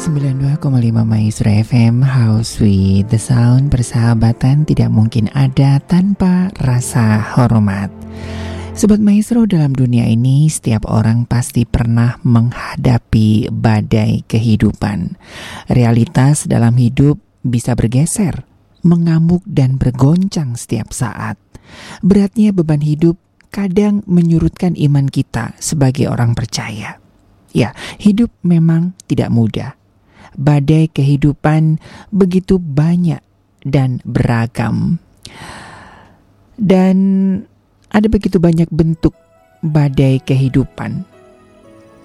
92,5 Maestro FM, House with the Sound. Persahabatan tidak mungkin ada tanpa rasa hormat. Sobat Maestro, dalam dunia ini setiap orang pasti pernah menghadapi badai kehidupan. Realitas dalam hidup bisa bergeser, mengamuk dan bergoncang setiap saat. Beratnya beban hidup kadang menyurutkan iman kita sebagai orang percaya. Ya, hidup memang tidak mudah. Badai kehidupan begitu banyak dan beragam. Dan ada begitu banyak bentuk badai kehidupan.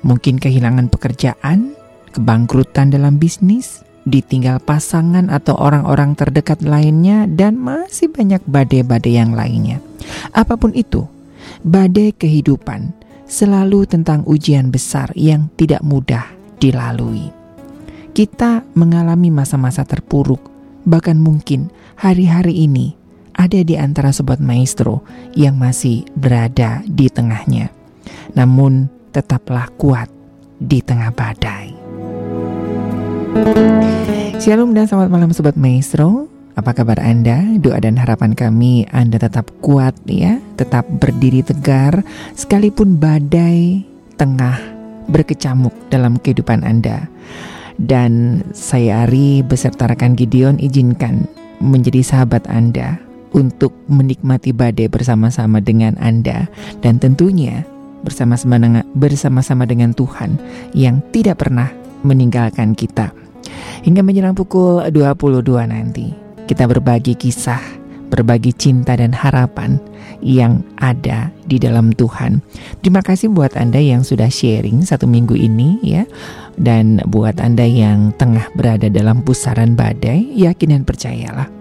Mungkin kehilangan pekerjaan, kebangkrutan dalam bisnis, ditinggal pasangan atau orang-orang terdekat lainnya, dan masih banyak badai-badai yang lainnya. Apapun itu, badai kehidupan selalu tentang ujian besar yang tidak mudah dilalui. Kita mengalami masa-masa terpuruk, bahkan mungkin hari-hari ini ada di antara Sobat Maestro yang masih berada di tengahnya. Namun tetaplah kuat di tengah badai. Shalom dan selamat malam Sobat Maestro. Apa kabar Anda? Doa dan harapan kami Anda tetap kuat ya, tetap berdiri tegar sekalipun badai tengah berkecamuk dalam kehidupan Anda. Dan saya Ari beserta rekan Gideon izinkan menjadi sahabat Anda untuk menikmati badai bersama-sama dengan Anda. Dan tentunya bersama-sama dengan Tuhan yang tidak pernah meninggalkan kita. Hingga menjelang pukul 22 nanti kita berbagi kisah, berbagi cinta dan harapan yang ada di dalam Tuhan. Terima kasih buat Anda yang sudah sharing satu minggu ini ya. Dan buat Anda yang tengah berada dalam pusaran badai, yakin dan percayalah,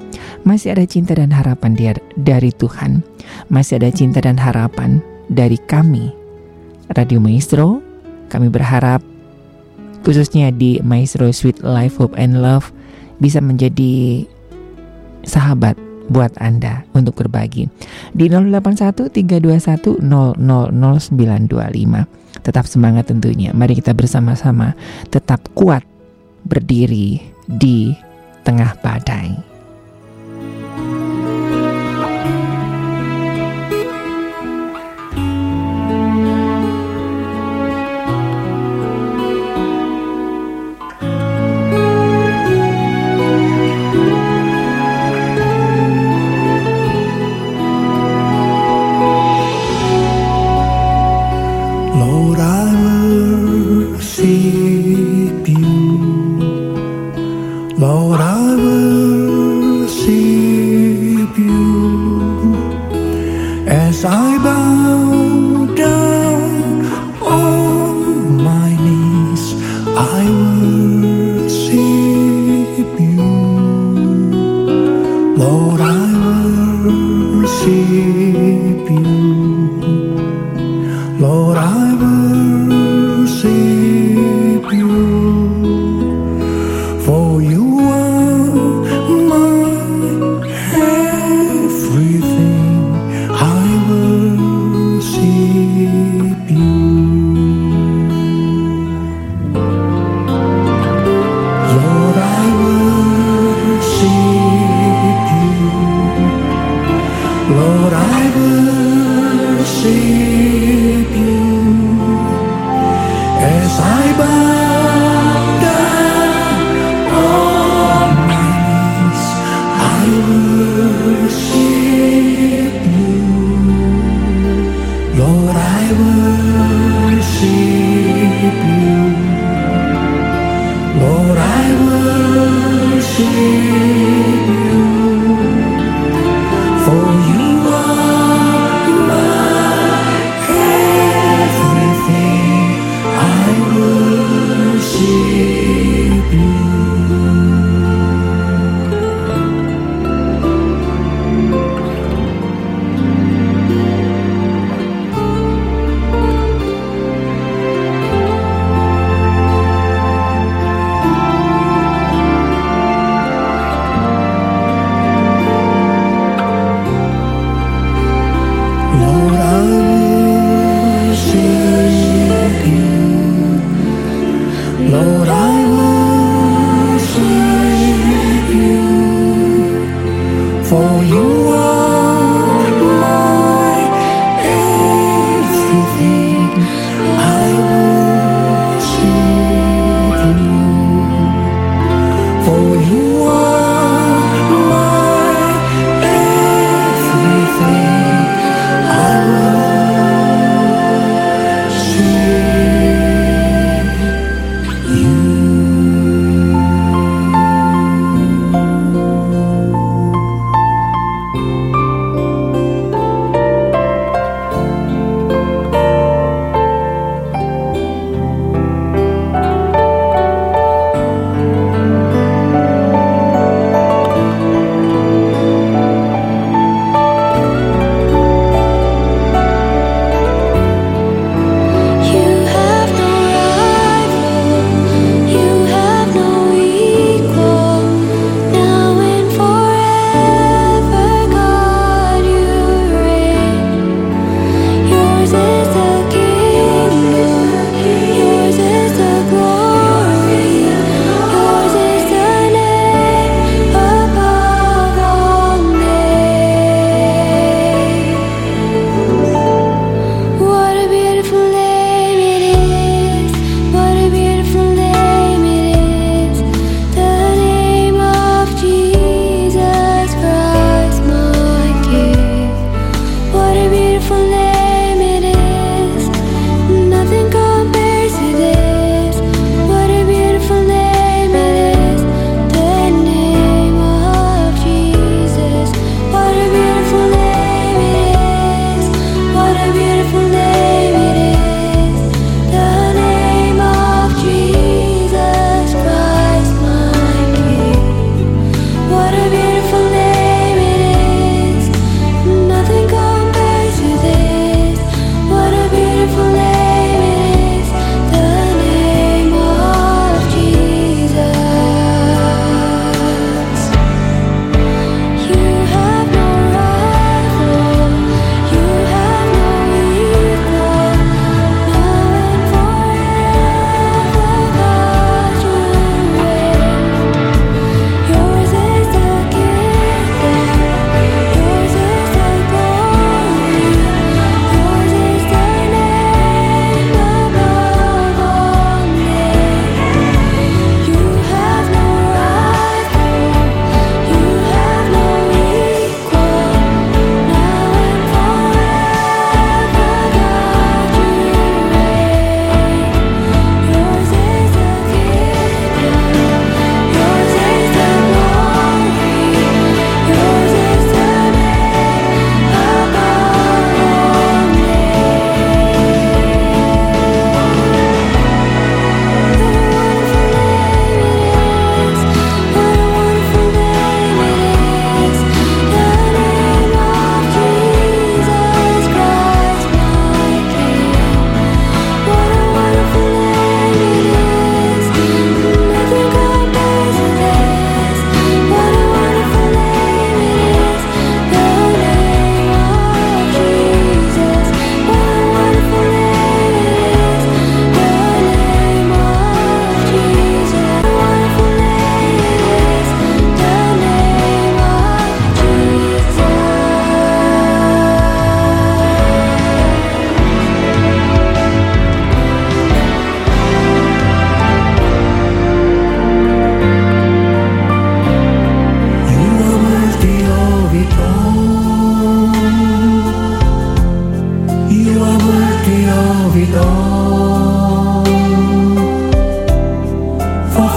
masih ada cinta dan harapan dari Tuhan. Masih ada cinta dan harapan dari kami, Radio Maestro. Kami berharap khususnya di Maestro Sweet Life, Hope and Love bisa menjadi sahabat buat Anda untuk berbagi di 081 321 000 925. Tetap semangat tentunya. Mari kita bersama-sama tetap kuat berdiri di tengah badai.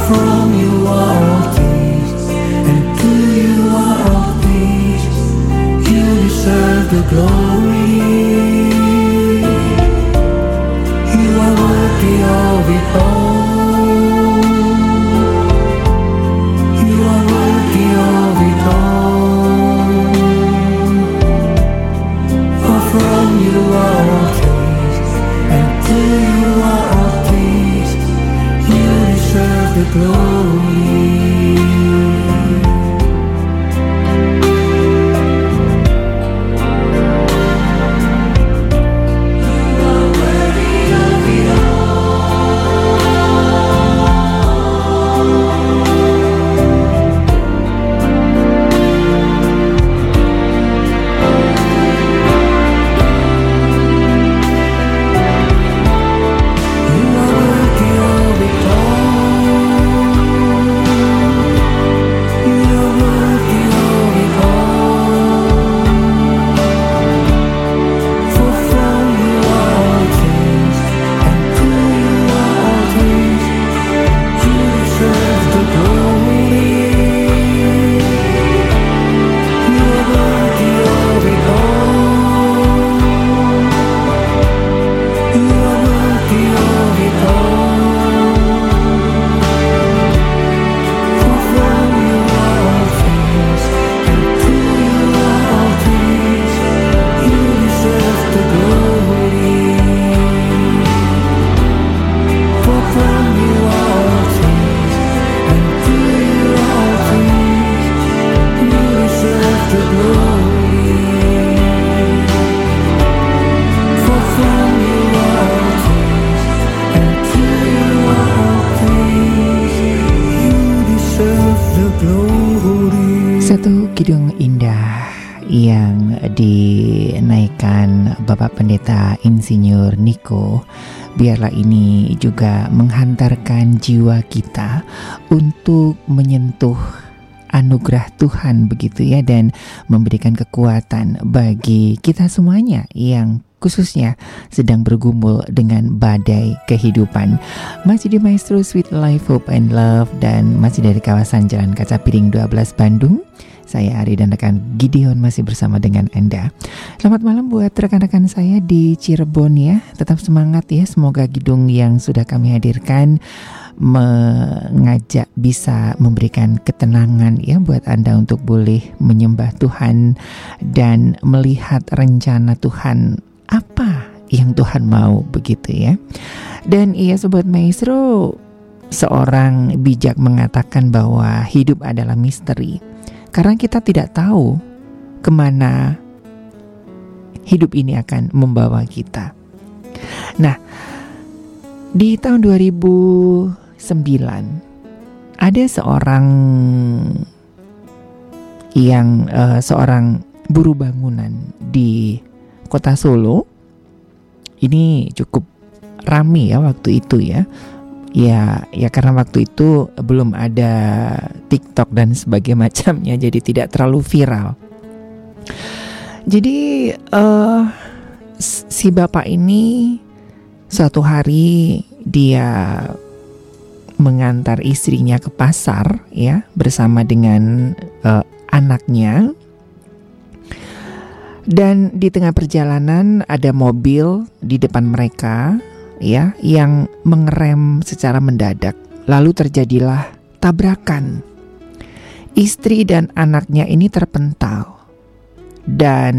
From you are all things, and to you are all things. You deserve the glory. You are worthy of it all. You are worthy of it all. For from you are all things, and to you are all things. You deserve the glory. Insinyur Niko, biarlah ini juga menghantarkan jiwa kita untuk menyentuh anugerah Tuhan begitu ya, dan memberikan kekuatan bagi kita semuanya yang khususnya sedang bergumul dengan badai kehidupan. Masih di Maestro Sweet Life, Hope and Love, dan masih dari kawasan Jalan Kaca Piring 12 Bandung. Saya Ari dan rekan Gideon masih bersama dengan Anda. Selamat malam buat rekan-rekan saya di Cirebon ya. Tetap semangat ya. Semoga Kidung yang sudah kami hadirkan mengajak bisa memberikan ketenangan ya buat Anda untuk boleh menyembah Tuhan dan melihat rencana Tuhan apa yang Tuhan mau begitu ya. Dan iya Sobat Maestro, seorang bijak mengatakan bahwa hidup adalah misteri. Karena kita tidak tahu kemana hidup ini akan membawa kita. Nah, di tahun 2009 ada seorang yang seorang buru bangunan di kota Solo. Ini cukup ramai ya waktu itu ya. Ya karena waktu itu belum ada TikTok dan sebagainya macamnya, jadi tidak terlalu viral. Jadi si bapak ini suatu hari dia mengantar istrinya ke pasar ya bersama dengan anaknya. Dan di tengah perjalanan ada mobil di depan mereka ya, yang mengerem secara mendadak. Lalu terjadilah tabrakan. Istri dan anaknya ini terpental. Dan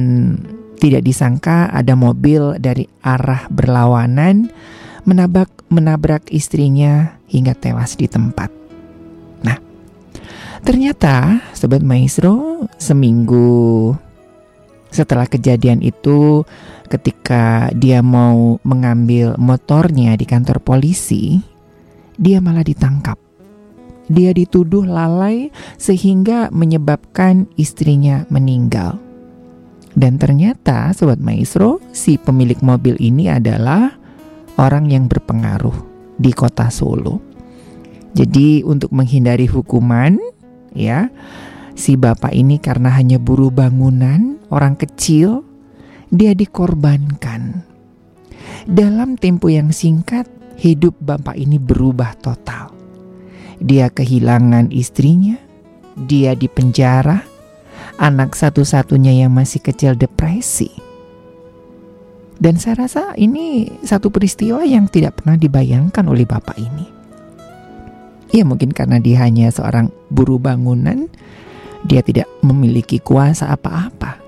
tidak disangka ada mobil dari arah berlawanan menabrak istrinya hingga tewas di tempat. Nah, ternyata Sobat Maestro, seminggu setelah kejadian itu, ketika dia mau mengambil motornya di kantor polisi, dia malah ditangkap. Dia dituduh lalai sehingga menyebabkan istrinya meninggal. Dan ternyata Sobat Maestro, si pemilik mobil ini adalah orang yang berpengaruh di kota Solo. Jadi untuk menghindari hukuman ya, si bapak ini karena hanya buruh bangunan, orang kecil, dia dikorbankan. Dalam tempo yang singkat, hidup bapak ini berubah total. Dia kehilangan istrinya, dia dipenjara, anak satu-satunya yang masih kecil depresi. Dan saya rasa ini satu peristiwa yang tidak pernah dibayangkan oleh bapak ini. Ya mungkin karena dia hanya seorang buruh bangunan, dia tidak memiliki kuasa apa-apa,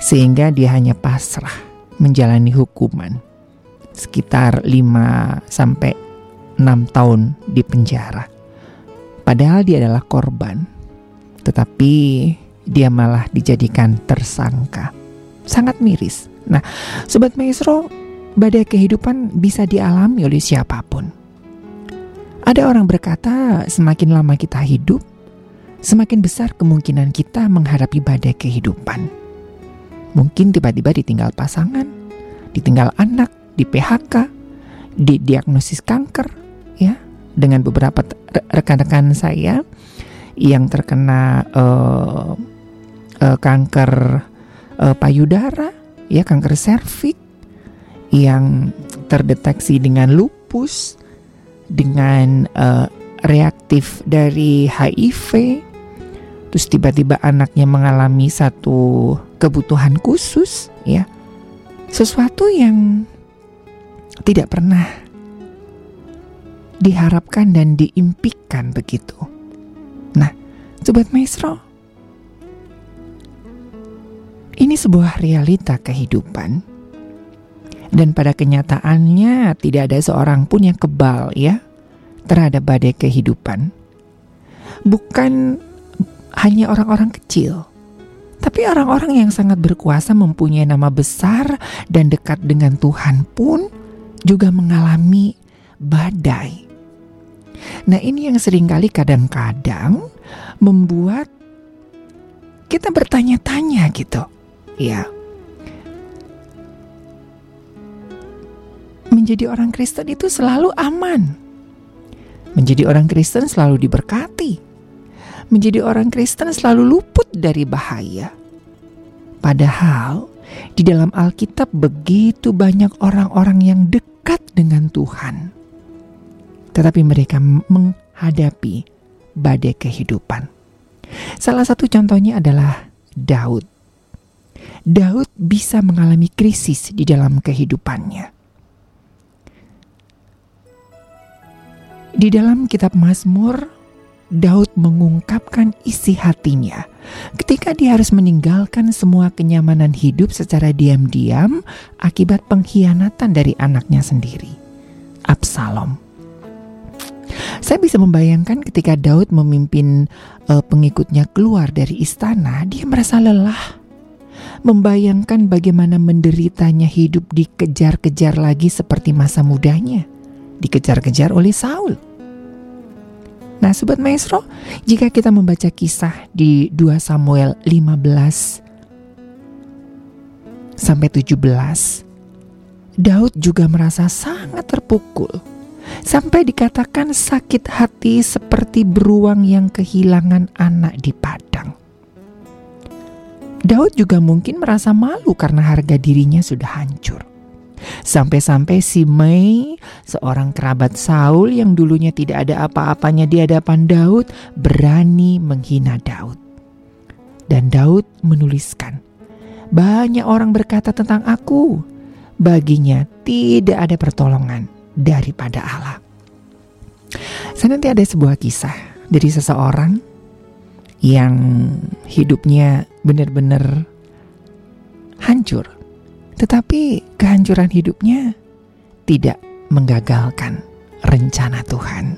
sehingga dia hanya pasrah menjalani hukuman. Sekitar 5-6 tahun di penjara. Padahal dia adalah korban, tetapi dia malah dijadikan tersangka. Sangat miris. Nah, Sobat Maestro, badai kehidupan bisa dialami oleh siapapun. Ada orang berkata, semakin lama kita hidup, semakin besar kemungkinan kita menghadapi badai kehidupan. Mungkin tiba-tiba ditinggal pasangan, ditinggal anak, di PHK, didiagnosis kanker, ya. Dengan beberapa rekan-rekan saya yang terkena kanker payudara, ya, kanker serviks, yang terdeteksi dengan lupus, dengan reaktif dari HIV, terus tiba-tiba anaknya mengalami satu kebutuhan khusus, ya, sesuatu yang tidak pernah diharapkan dan diimpikan begitu. Nah, Sobat Maestro, ini sebuah realita kehidupan, dan pada kenyataannya tidak ada seorang pun yang kebal, ya, terhadap badai kehidupan. Bukan hanya orang-orang kecil, tapi orang-orang yang sangat berkuasa, mempunyai nama besar dan dekat dengan Tuhan pun juga mengalami badai. Nah, ini yang seringkali kadang-kadang membuat kita bertanya-tanya gitu, ya. Menjadi orang Kristen itu selalu aman. Menjadi orang Kristen selalu diberkati. Menjadi orang Kristen selalu luput dari bahaya. Padahal di dalam Alkitab begitu banyak orang-orang yang dekat dengan Tuhan, tetapi mereka menghadapi badai kehidupan. Salah satu contohnya adalah Daud. Daud bisa mengalami krisis di dalam kehidupannya. Di dalam kitab Mazmur, Daud mengungkapkan isi hatinya ketika dia harus meninggalkan semua kenyamanan hidup secara diam-diam akibat pengkhianatan dari anaknya sendiri, Absalom. Saya bisa membayangkan ketika Daud memimpin pengikutnya keluar dari istana, dia merasa lelah. Membayangkan bagaimana menderitanya hidup dikejar-kejar lagi seperti masa mudanya, dikejar-kejar oleh Saul. Nah, Sobat Maestro, jika kita membaca kisah di 2 Samuel 15 sampai 17, Daud juga merasa sangat terpukul. Sampai dikatakan sakit hati seperti beruang yang kehilangan anak di padang. Daud juga mungkin merasa malu karena harga dirinya sudah hancur. Sampai-sampai Simei, seorang kerabat Saul yang dulunya tidak ada apa-apanya di hadapan Daud, berani menghina Daud. Dan Daud menuliskan, banyak orang berkata tentang aku, baginya tidak ada pertolongan daripada Allah. Saya nanti ada sebuah kisah dari seseorang yang hidupnya benar-benar hancur. Tetapi kehancuran hidupnya tidak menggagalkan rencana Tuhan.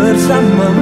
Bersamamu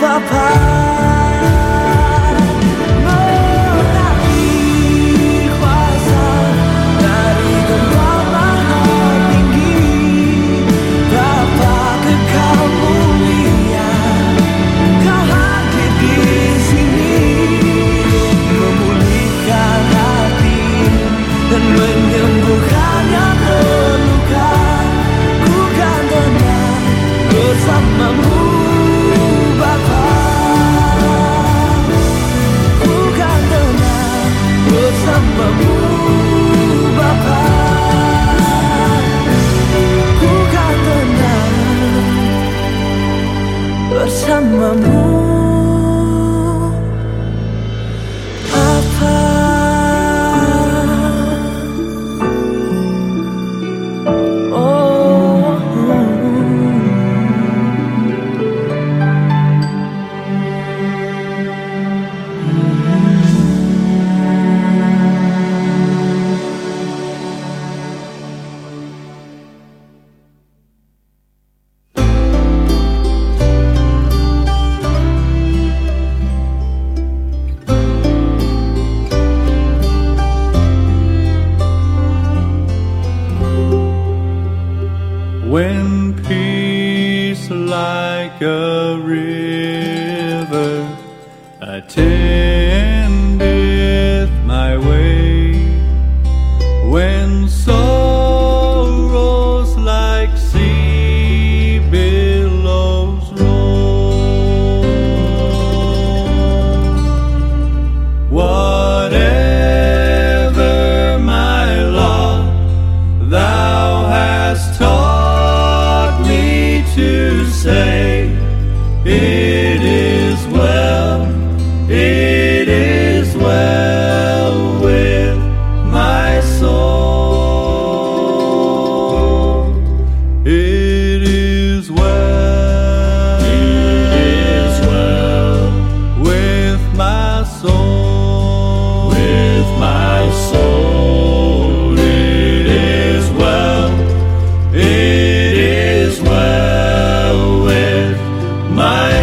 Bapa. standeth my way when sorrows like sea billows roll. Whatever my lot, thou hast taught me to say, it is well, it is well with my soul. It is well, it is well with my soul, with my soul. It is well, it is well with my soul. It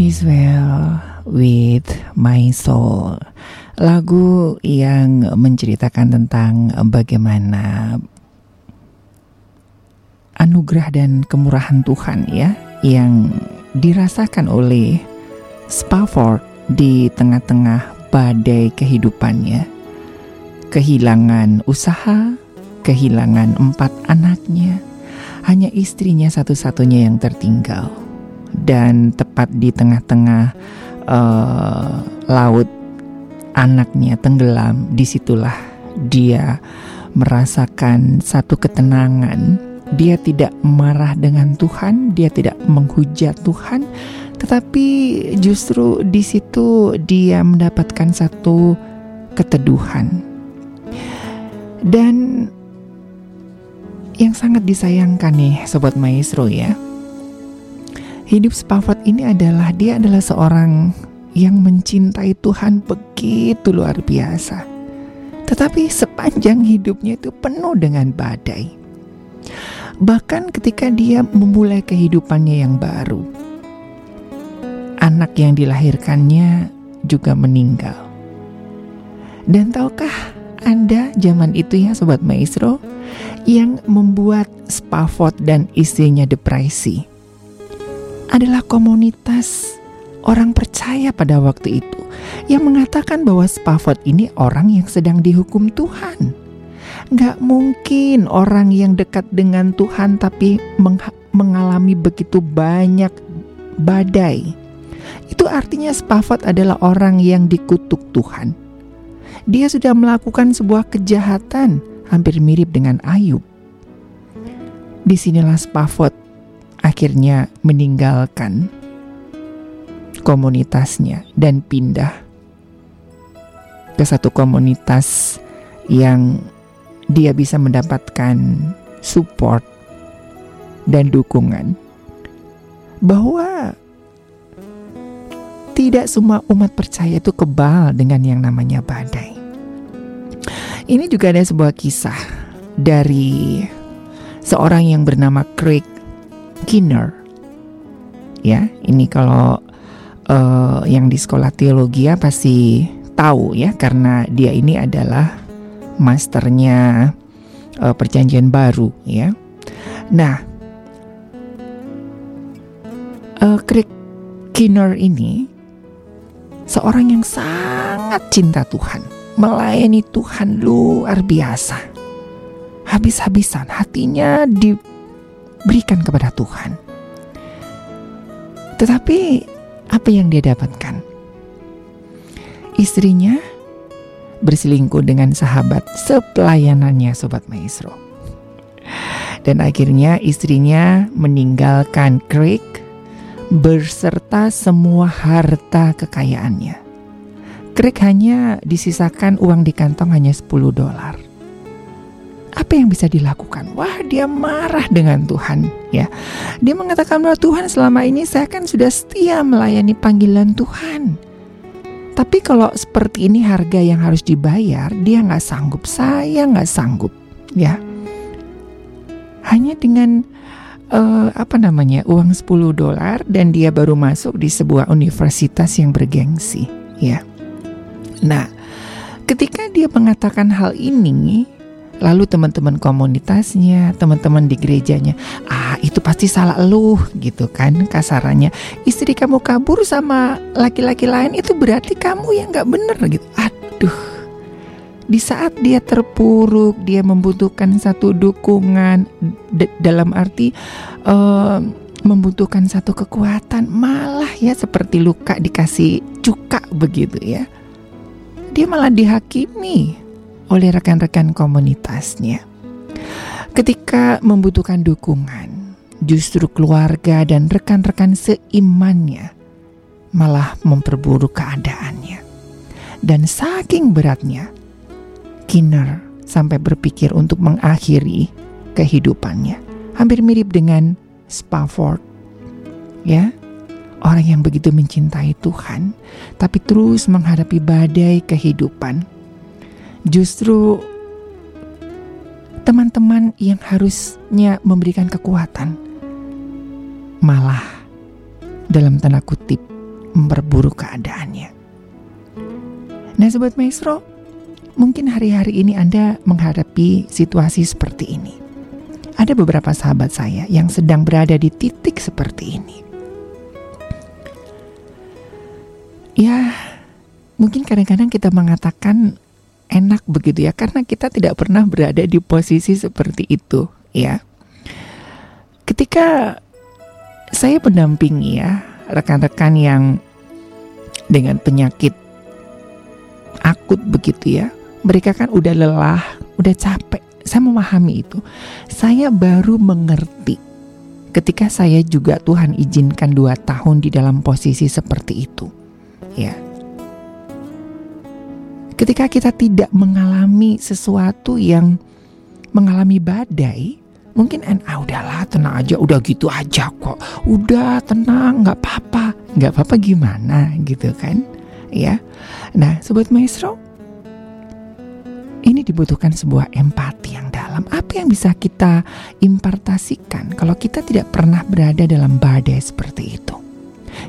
is well with my soul. Lagu yang menceritakan tentang bagaimana anugerah dan kemurahan Tuhan ya, yang dirasakan oleh Spafford di tengah-tengah badai kehidupannya. Kehilangan usaha, kehilangan 4 anaknya, hanya istrinya satu-satunya yang tertinggal. Dan tepat di tengah-tengah laut anaknya tenggelam, disitulah dia merasakan satu ketenangan. Dia tidak marah dengan Tuhan, dia tidak menghujat Tuhan, tetapi justru di situ dia mendapatkan satu keteduhan. Dan yang sangat disayangkan nih Sobat Maestro ya, hidup Spafford ini adalah, dia adalah seorang yang mencintai Tuhan begitu luar biasa. Tetapi sepanjang hidupnya itu penuh dengan badai. bahkan ketika dia memulai kehidupannya yang baru. Anak yang dilahirkannya juga meninggal. Dan tahukah Anda zaman itu ya Sobat Maestro, yang membuat Spafford dan istrinya depresi adalah komunitas orang percaya pada waktu itu yang mengatakan bahwa Spafford ini orang yang sedang dihukum Tuhan. Gak mungkin orang yang dekat dengan Tuhan tapi mengalami begitu banyak badai. Itu artinya Spafford adalah orang yang dikutuk Tuhan. Dia sudah melakukan sebuah kejahatan hampir mirip dengan Ayub. Disinilah Spafford akhirnya meninggalkan komunitasnya dan pindah ke satu komunitas yang dia bisa mendapatkan support dan dukungan. Bahwa tidak semua umat percaya itu kebal dengan yang namanya badai. Ini juga ada sebuah kisah dari seorang yang bernama Craig Keener. Ya, ini kalau yang di sekolah teologi pasti tahu ya, karena dia ini adalah masternya Perjanjian Baru ya. Nah, Craig Keener ini seorang yang sangat cinta Tuhan, melayani Tuhan luar biasa, habis-habisan hatinya diberikan kepada Tuhan. Tetapi apa yang dia dapatkan? Istrinya berselingkuh dengan sahabat sepelayanannya, Sobat Maestro. Dan akhirnya istrinya meninggalkan Craig berserta semua harta kekayaannya. Craig hanya disisakan uang di kantong hanya $10. Apa yang bisa dilakukan? Wah, dia marah dengan Tuhan ya. Dia mengatakan bahwa Tuhan, selama ini saya kan sudah setia melayani panggilan Tuhan. Tapi kalau seperti ini harga yang harus dibayar, dia gak sanggup, saya gak sanggup ya. Hanya dengan uang $10, dan dia baru masuk di sebuah universitas yang bergengsi ya. Nah, ketika dia mengatakan hal ini, lalu teman-teman komunitasnya, teman-teman di gerejanya, itu pasti salah lu gitu kan, kasarannya. Istri kamu kabur sama laki-laki lain itu berarti kamu yang gak bener gitu. Aduh, di saat dia terpuruk, dia membutuhkan satu dukungan, dalam arti membutuhkan satu kekuatan. Malah ya seperti luka dikasih cuka begitu ya. Dia malah dihakimi oleh rekan-rekan komunitasnya. Ketika membutuhkan dukungan, justru keluarga dan rekan-rekan seimannya malah memperburuk keadaannya. Dan saking beratnya, Keener sampai berpikir untuk mengakhiri kehidupannya. Hampir mirip dengan Spafford ya. Orang yang begitu mencintai Tuhan tapi terus menghadapi badai kehidupan. Justru teman-teman yang harusnya memberikan kekuatan malah dalam tanda kutip memperburuk keadaannya. Nah Sobat Maestro, mungkin hari-hari ini Anda menghadapi situasi seperti ini. Ada beberapa sahabat saya yang sedang berada di titik seperti ini. Ya, mungkin kadang-kadang kita mengatakan enak begitu ya, karena kita tidak pernah berada di posisi seperti itu ya. Ketika saya mendampingi ya rekan-rekan yang dengan penyakit akut begitu ya, mereka kan udah lelah, udah capek. Saya memahami itu. Saya baru mengerti ketika saya juga Tuhan izinkan 2 tahun di dalam posisi seperti itu ya. Ketika kita tidak mengalami sesuatu yang mengalami badai, mungkin udahlah tenang aja, udah gitu aja kok, udah tenang, nggak apa-apa gimana gitu kan, ya. Nah Sobat Maestro, ini dibutuhkan sebuah empati yang dalam. dalam. Apa yang bisa kita impartasikan kalau kita tidak pernah berada dalam badai seperti itu?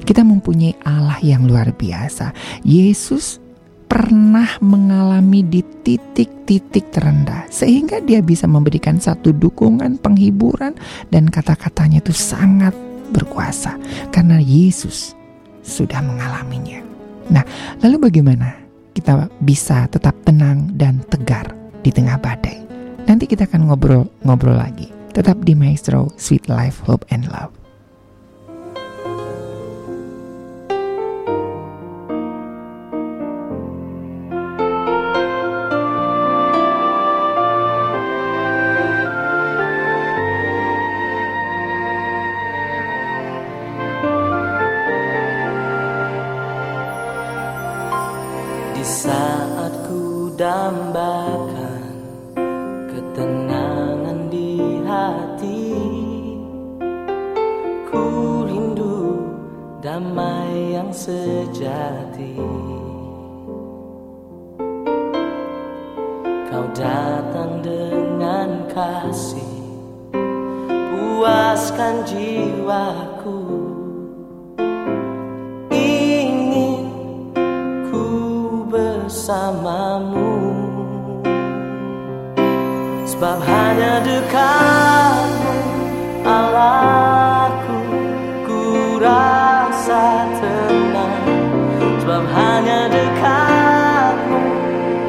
Kita mempunyai Allah yang luar biasa. Yesus pernah mengalami di titik-titik terendah, sehingga dia bisa memberikan satu dukungan, penghiburan, dan kata-katanya itu sangat berkuasa karena Yesus sudah mengalaminya. Nah, lalu bagaimana kita bisa tetap tenang dan tegar di tengah badai? Nanti kita akan ngobrol lagi. Tetap di Maestro, Sweet Life, Hope and Love. Dambakan ketenangan di hati, ku rindu damai yang sejati. Kau datang dengan kasih, puaskan jiwaku. Ingin ku bersamamu, sebab hanya dekatmu Allahku, ku rasa tenang. Sebab hanya dekatmu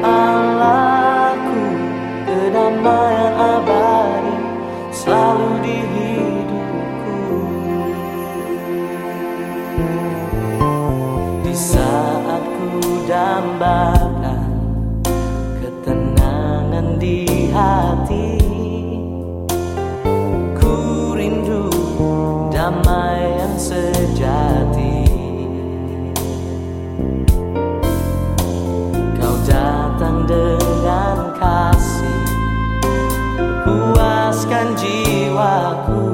Allahku, kedamaian abadi selalu di hidupku. Di saat ku dambakan ketenangan di hati, ku rindu damai yang sejati. Kau datang dengan kasih, puaskan jiwaku.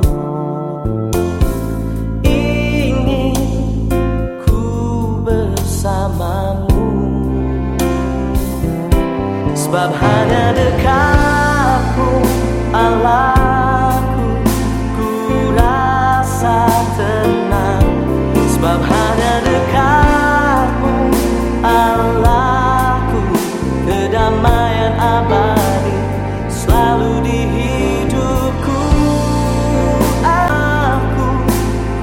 Ingin ku bersamamu, sebab hanya dekat Allahku, ku rasa tenang. Sebab hanya dekatmu Allahku, kedamaian abadi selalu di hidupku. Aku,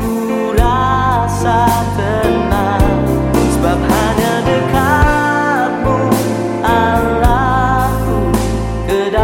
ku rasa tenang. Sebab hanya dekatmu Allahku, kedamaian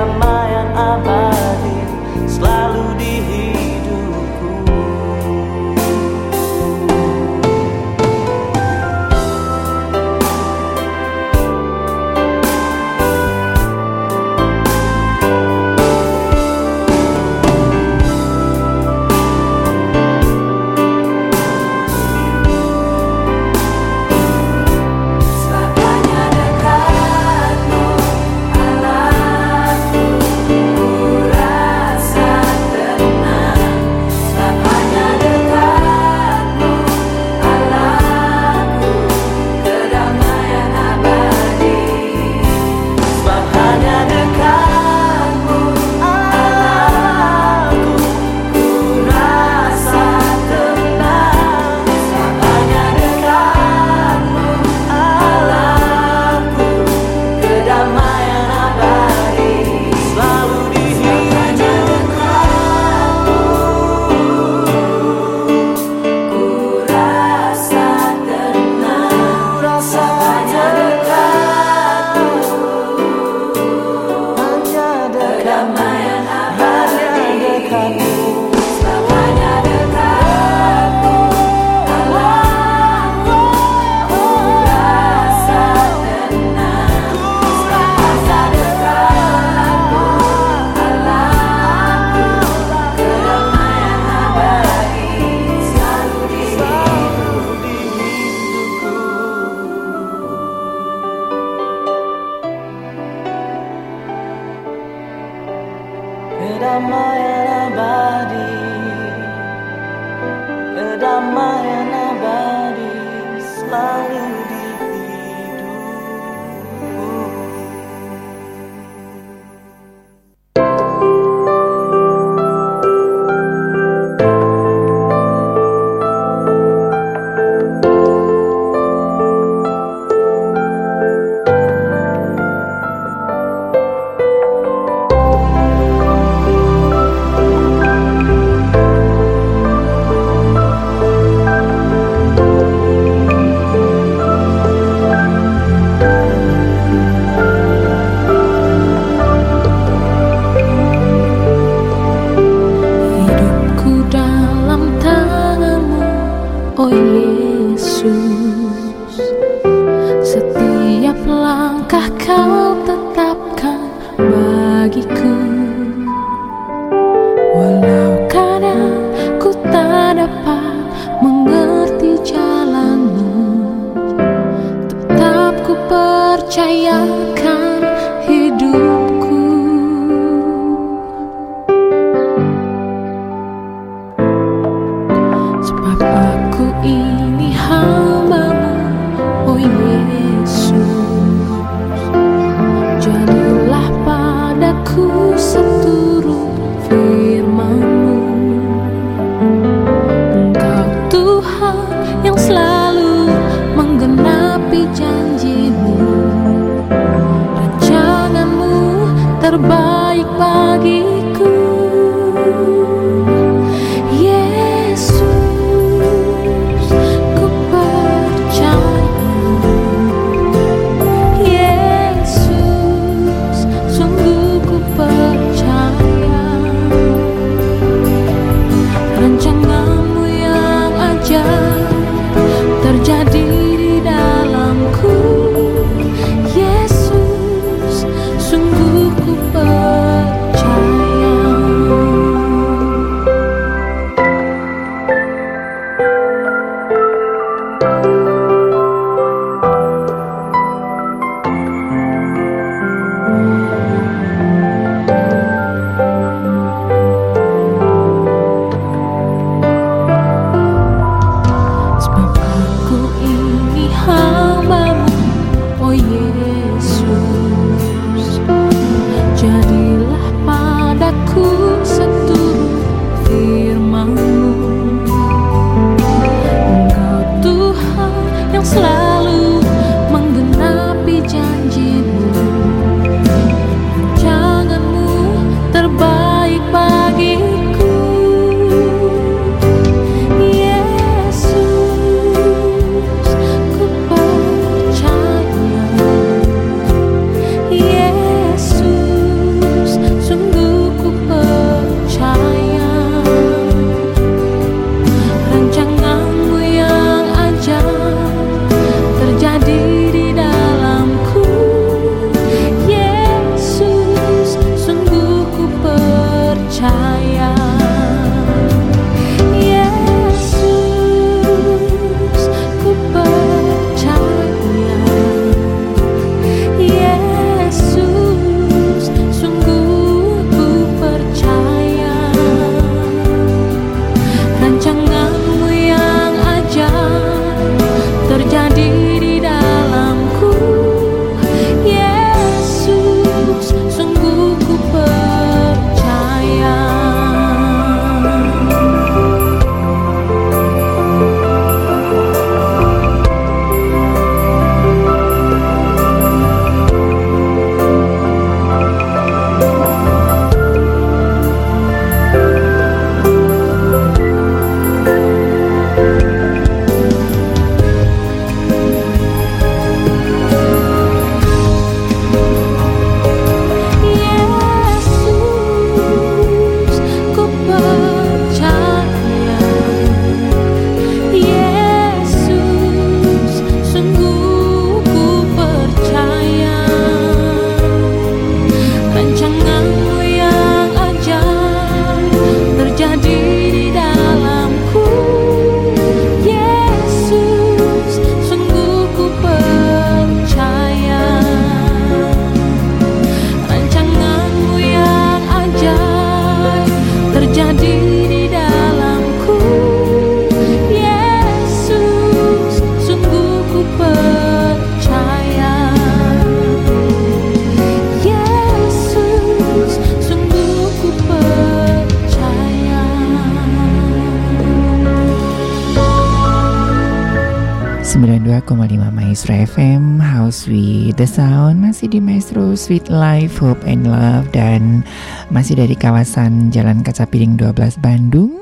FM, House with the Sound, masih di Maestro Sweet Life, Hope and Love, dan masih dari kawasan Jalan Kaca Piring 12 Bandung.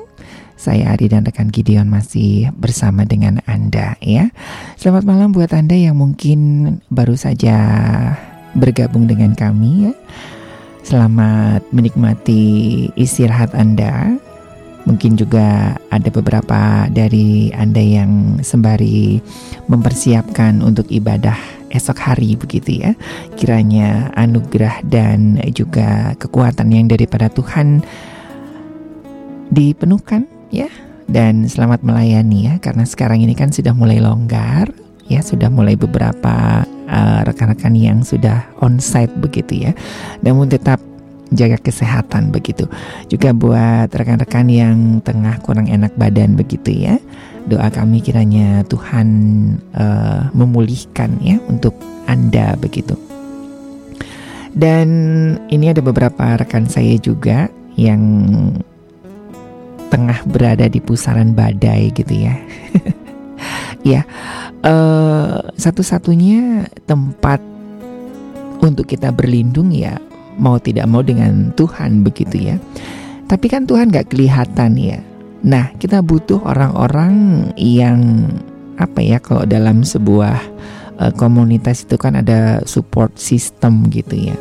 Saya Adi dan rekan Gideon masih bersama dengan Anda ya. Selamat malam buat Anda yang mungkin baru saja bergabung dengan kami ya. Selamat menikmati istirahat Anda. Mungkin juga ada beberapa dari Anda yang sembari mempersiapkan untuk ibadah esok hari begitu ya. Kiranya anugerah dan juga kekuatan yang daripada Tuhan dipenuhkan ya. Dan selamat melayani ya, karena sekarang ini kan sudah mulai longgar ya. Sudah mulai beberapa rekan-rekan yang sudah onsite begitu ya. Namun tetap jaga kesehatan begitu. Juga buat rekan-rekan yang tengah kurang enak badan begitu ya, Doa kami kiranya Tuhan memulihkan ya untuk Anda begitu. Dan ini ada beberapa rekan saya juga yang tengah berada di pusaran badai gitu ya. Ya, satu-satunya tempat untuk kita berlindung ya mau tidak mau dengan Tuhan begitu ya. Tapi kan Tuhan gak kelihatan ya. Nah, kita butuh orang-orang yang apa ya, kalau dalam sebuah komunitas itu kan ada support system gitu ya.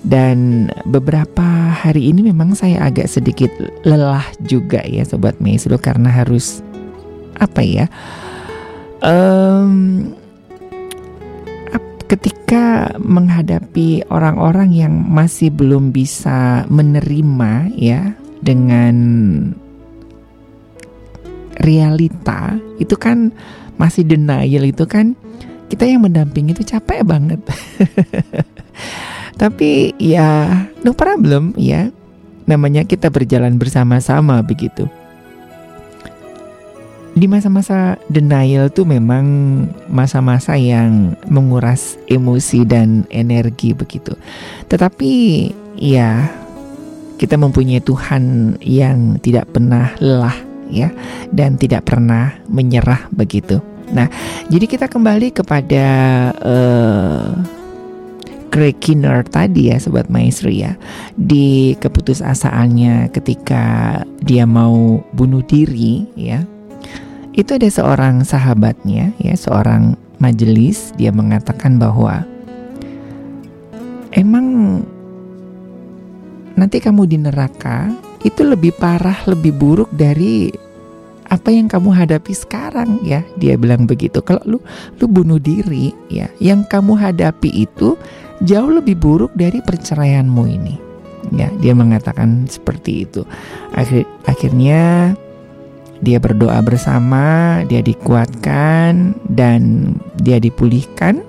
Dan beberapa hari ini memang saya agak sedikit lelah juga ya Sobat Maestro, karena harus apa ya, ketika menghadapi orang-orang yang masih belum bisa menerima ya dengan realita itu kan, masih denial itu kan, kita yang mendampingi itu capek banget. Tapi ya no problem ya, namanya kita berjalan bersama-sama begitu. Di masa-masa denial tuh memang masa-masa yang menguras emosi dan energi begitu. Tetapi ya kita mempunyai Tuhan yang tidak pernah lelah ya, dan tidak pernah menyerah begitu. Nah, jadi kita kembali kepada Craig Keener tadi ya Sobat Maestro ya, di keputusasaannya ketika dia mau bunuh diri ya. Itu ada seorang sahabatnya ya, seorang majelis, dia mengatakan bahwa emang nanti kamu di neraka itu lebih parah, lebih buruk dari apa yang kamu hadapi sekarang ya. Dia bilang begitu. Kalau lu bunuh diri ya, yang kamu hadapi itu jauh lebih buruk dari perceraianmu ini. Ya, dia mengatakan seperti itu. Akhirnya dia berdoa bersama, dia dikuatkan dan dia dipulihkan.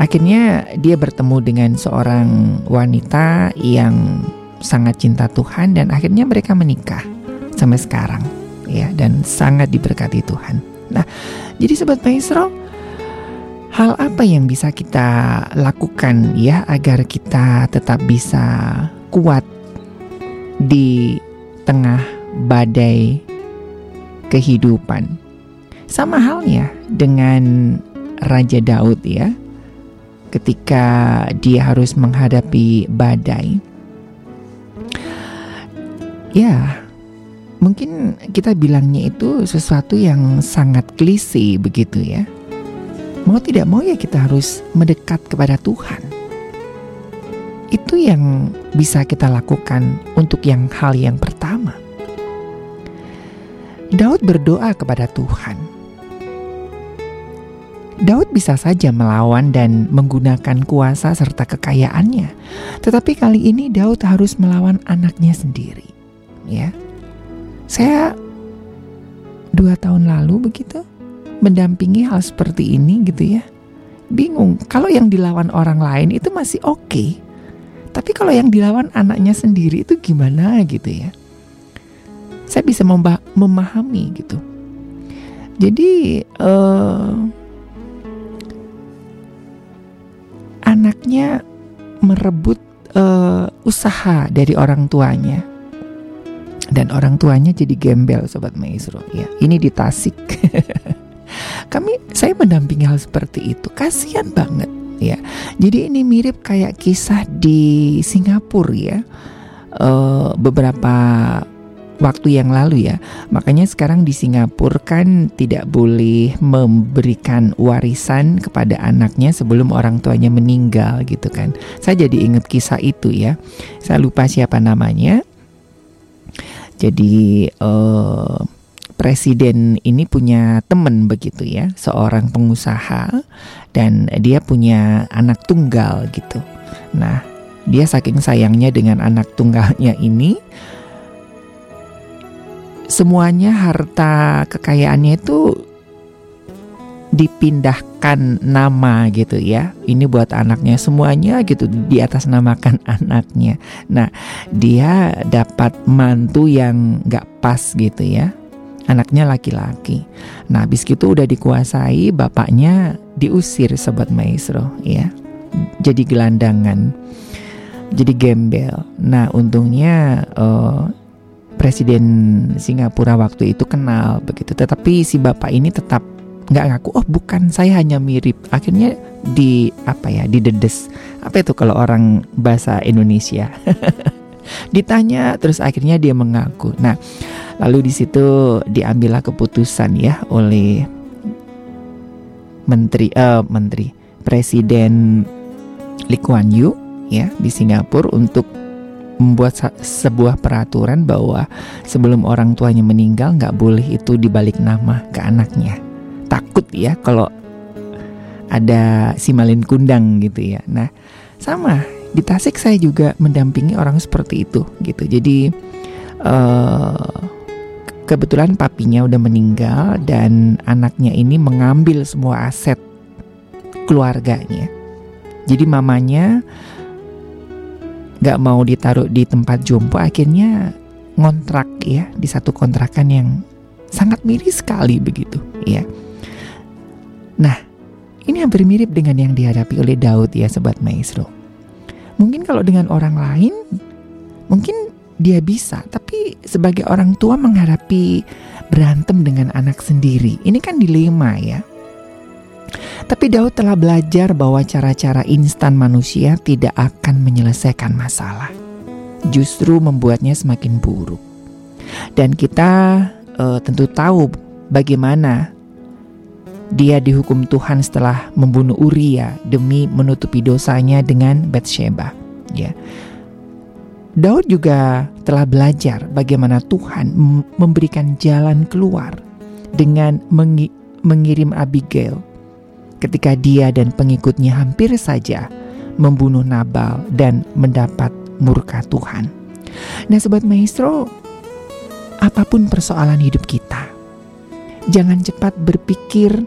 Akhirnya dia bertemu dengan seorang wanita yang sangat cinta Tuhan dan akhirnya mereka menikah sampai sekarang ya, dan sangat diberkati Tuhan. Nah, jadi Sobat Maestro, hal apa yang bisa kita lakukan ya agar kita tetap bisa kuat di tengah badai kehidupan? Sama halnya dengan Raja Daud ya, ketika dia harus menghadapi badai. Ya, mungkin kita bilangnya itu sesuatu yang sangat klise begitu ya. Mau tidak mau ya kita harus mendekat kepada Tuhan. Itu yang bisa kita lakukan untuk yang hal yang pertama. Daud berdoa kepada Tuhan. Daud bisa saja melawan dan menggunakan kuasa serta kekayaannya. Tetapi kali ini Daud harus melawan anaknya sendiri. Ya, saya 2 tahun lalu begitu mendampingi hal seperti ini gitu ya. Bingung, kalau yang dilawan orang lain itu masih oke, tapi kalau yang dilawan anaknya sendiri itu gimana gitu ya. Saya bisa memahami gitu. Jadi anaknya merebut usaha dari orang tuanya. Dan orang tuanya jadi gembel Sobat Maestro ya. Ini di Tasik. Saya mendampingi hal seperti itu. Kasian banget ya. Jadi ini mirip kayak kisah di Singapura ya, beberapa waktu yang lalu ya. Makanya sekarang di Singapura kan tidak boleh memberikan warisan kepada anaknya sebelum orang tuanya meninggal gitu kan. Saya jadi ingat kisah itu ya. Saya lupa siapa namanya. Jadi presiden ini punya teman begitu ya, seorang pengusaha, dan dia punya anak tunggal gitu. Nah, dia saking sayangnya dengan anak tunggalnya ini, semuanya harta kekayaannya itu dipindahkan nama gitu ya. Ini buat anaknya semuanya gitu, di atas namakan anaknya. Nah, dia dapat mantu yang gak pas gitu ya. Anaknya laki-laki. Nah habis gitu udah dikuasai, bapaknya diusir Sobat Maestro ya. Jadi gelandangan, jadi gembel. Nah untungnya Presiden Singapura waktu itu kenal begitu. Tetapi si bapak ini tetap nggak ngaku. Oh bukan, saya hanya mirip. Akhirnya didedes. Apa itu kalau orang bahasa Indonesia? Ditanya terus akhirnya dia mengaku. Nah lalu di situ diambillah keputusan ya oleh Presiden Lee Kuan Yew ya di Singapura untuk membuat sebuah peraturan bahwa sebelum orang tuanya meninggal nggak boleh itu dibalik nama ke anaknya. Takut ya kalau ada si Malin Kundang gitu ya. Nah sama di Tasik saya juga mendampingi orang seperti itu gitu. Jadi kebetulan papinya udah meninggal dan anaknya ini mengambil semua aset keluarganya. Jadi mamanya gak mau ditaruh di tempat jompo, akhirnya ngontrak ya di satu kontrakan yang sangat miris sekali begitu ya. Nah ini hampir mirip dengan yang dihadapi oleh Daud ya Sobat Maestro. Mungkin kalau dengan orang lain mungkin dia bisa, tapi sebagai orang tua menghadapi berantem dengan anak sendiri, ini kan dilema ya. Tapi Daud telah belajar bahwa cara-cara instan manusia tidak akan menyelesaikan masalah, justru membuatnya semakin buruk. Dan kita tentu tahu bagaimana dia dihukum Tuhan setelah membunuh Uria demi menutupi dosanya dengan Batsheba. Ya. Daud juga telah belajar bagaimana Tuhan memberikan jalan keluar dengan mengirim Abigail ketika dia dan pengikutnya hampir saja membunuh Nabal dan mendapat murka Tuhan. Nah Sobat Maestro, apapun persoalan hidup kita, jangan cepat berpikir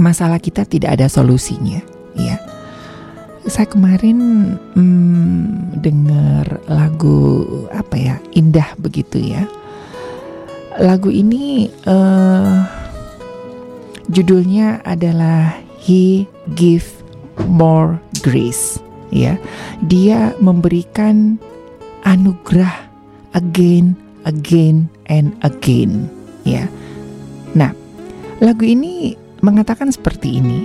masalah kita tidak ada solusinya ya. Saya kemarin dengar lagu apa ya, indah begitu ya. Lagu ini judulnya adalah He Give More Grace ya. Dia memberikan anugerah again and again ya. Nah, lagu ini mengatakan seperti ini.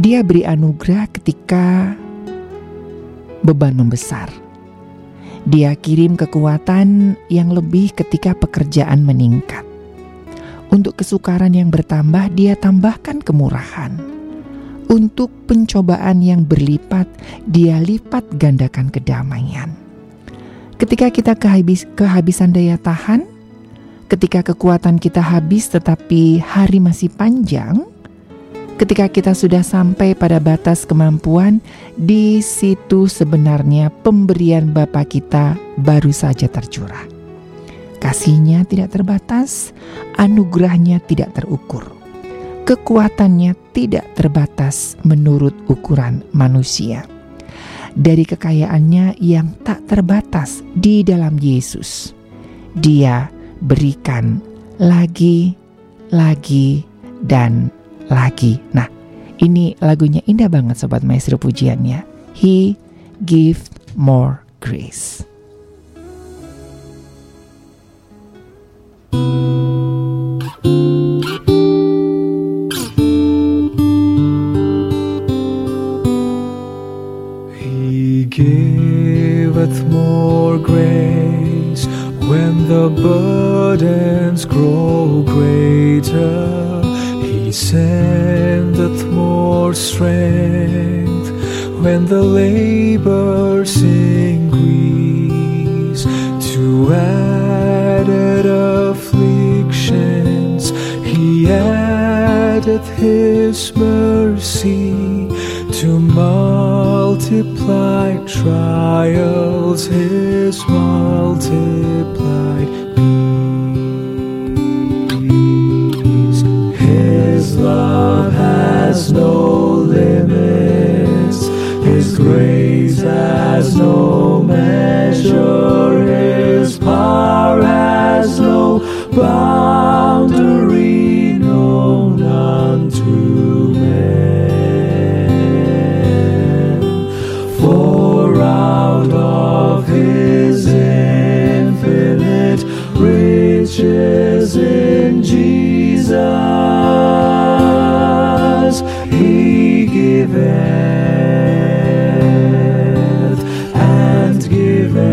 Dia beri anugerah ketika beban membesar. Dia kirim kekuatan yang lebih ketika pekerjaan meningkat. Untuk kesukaran yang bertambah, dia tambahkan kemurahan. Untuk pencobaan yang berlipat, dia lipat gandakan kedamaian. Ketika kita kehabisan daya tahan, ketika kekuatan kita habis tetapi hari masih panjang, ketika kita sudah sampai pada batas kemampuan, di situ sebenarnya pemberian Bapa kita baru saja tercurah. Kasihnya tidak terbatas, anugerahnya tidak terukur. Kekuatannya tidak terbatas menurut ukuran manusia. Dari kekayaannya yang tak terbatas di dalam Yesus, dia berikan lagi, dan lagi. Nah, ini lagunya indah banget Sobat Maestro, pujiannya. He Give More Grace. He giveth more grace when the burdens grow greater. He sendeth more strength when the labors increase. To added afflictions, he addeth his mercy. To multiplied trials, his multiplied peace. His love has no limits, his grace has no measure, his power has no boundary known unto men. For out of his infinite riches in Jesus he giveth and giveth.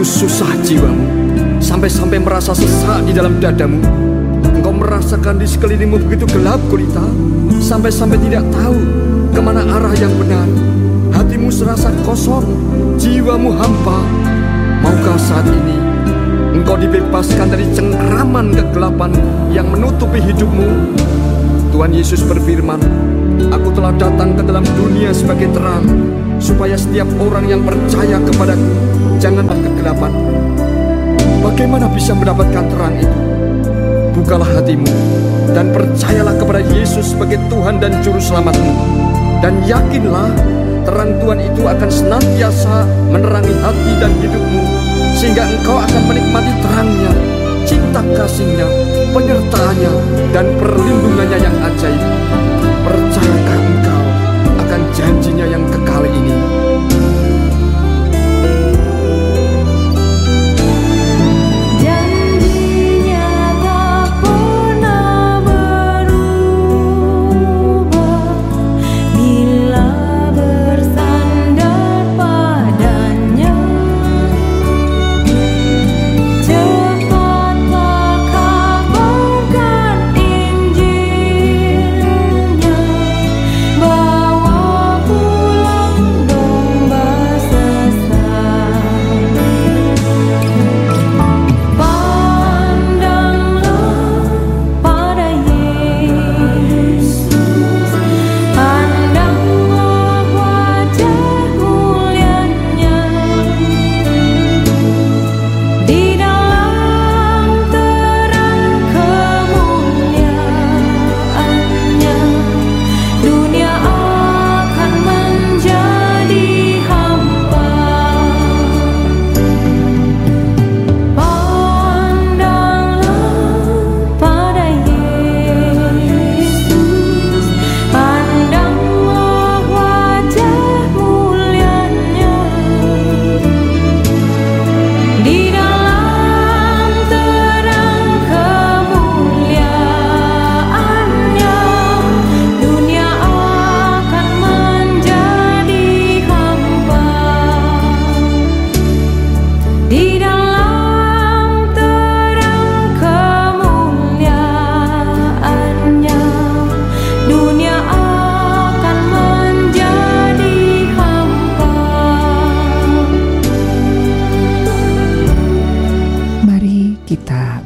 Susah jiwamu, sampai-sampai merasa sesak di dalam dadamu. Engkau merasakan di sekelilingmu begitu gelap gulita, sampai-sampai tidak tahu kemana arah yang benar. Hatimu serasa kosong, jiwamu hampa. Maukah saat ini engkau dibebaskan dari cengkraman kegelapan yang menutupi hidupmu? Tuhan Yesus berfirman, Aku telah datang ke dalam dunia sebagai terang, supaya setiap orang yang percaya kepadaku janganlah kegelapan. Bagaimana bisa mendapatkan terang itu? Bukalah hatimu dan percayalah kepada Yesus sebagai Tuhan dan Juru Selamatmu. Dan yakinlah terang Tuhan itu akan senantiasa menerangi hati dan hidupmu sehingga engkau akan menikmati terangnya, cinta kasihnya, penyertaannya, dan perlindungannya yang ajaib. Percayakah engkau akan janjinya yang kekal ini?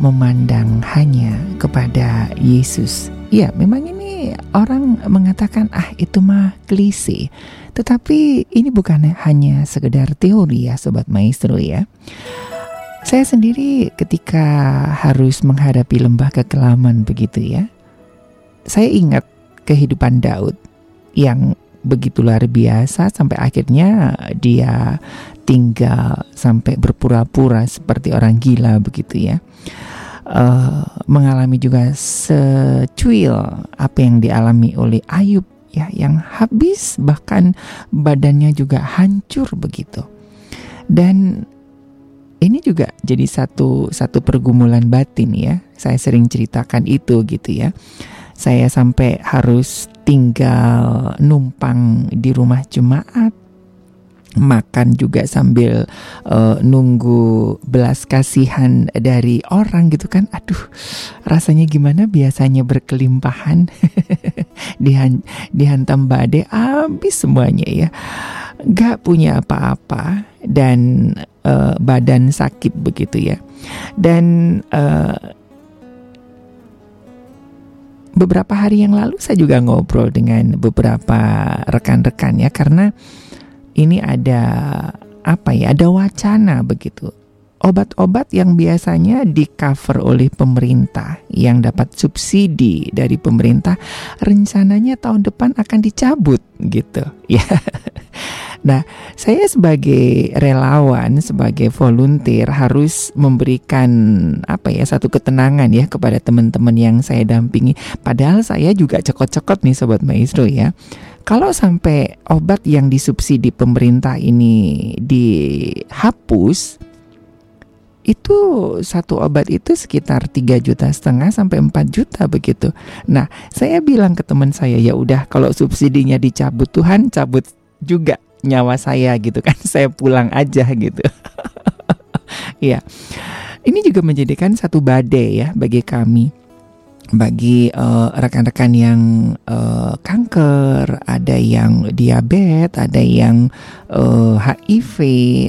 Memandang hanya kepada Yesus. Ya, memang ini orang mengatakan itu mah klise. Tetapi ini bukan hanya sekedar teori ya Sobat Maestro ya. Saya sendiri ketika harus menghadapi lembah kekelaman begitu ya, saya ingat kehidupan Daud yang begitu luar biasa sampai akhirnya dia tinggal sampai berpura-pura seperti orang gila begitu ya. Mengalami juga secuil apa yang dialami oleh Ayub ya, yang habis bahkan badannya juga hancur begitu. Dan ini juga jadi satu pergumulan batin ya. Saya sering ceritakan itu gitu ya. Saya sampai harus tinggal numpang di rumah jemaat, makan juga sambil nunggu belas kasihan dari orang gitu kan. Aduh, rasanya gimana biasanya berkelimpahan dihantam badai habis semuanya ya. Gak punya apa-apa dan badan sakit begitu ya. Dan beberapa hari yang lalu saya juga ngobrol dengan beberapa rekan-rekan ya, karena ini ada ada wacana begitu. Obat-obat yang biasanya di cover oleh pemerintah, yang dapat subsidi dari pemerintah, rencananya tahun depan akan dicabut gitu ya. Nah, saya sebagai relawan, sebagai volunteer harus memberikan satu ketenangan ya kepada teman-teman yang saya dampingi. Padahal saya juga cekot-cekot nih Sobat Maestro ya. Kalau sampai obat yang disubsidi pemerintah ini dihapus, itu satu obat itu sekitar 3,5 juta sampai 4 juta begitu. Nah, saya bilang ke teman saya, ya udah kalau subsidinya dicabut, Tuhan cabut juga nyawa saya gitu kan. Saya pulang aja gitu. Iya. Ini juga menjadikan satu badai ya bagi kami. Bagi rekan-rekan yang kanker, ada yang diabetes, ada yang HIV,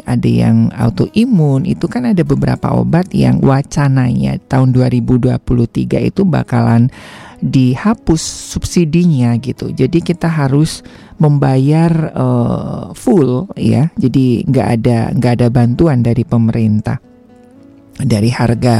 ada yang autoimun. Itu kan ada beberapa obat yang wacananya tahun 2023 itu bakalan dihapus subsidinya gitu. Jadi kita harus membayar full ya. Jadi nggak ada bantuan dari pemerintah. Dari harga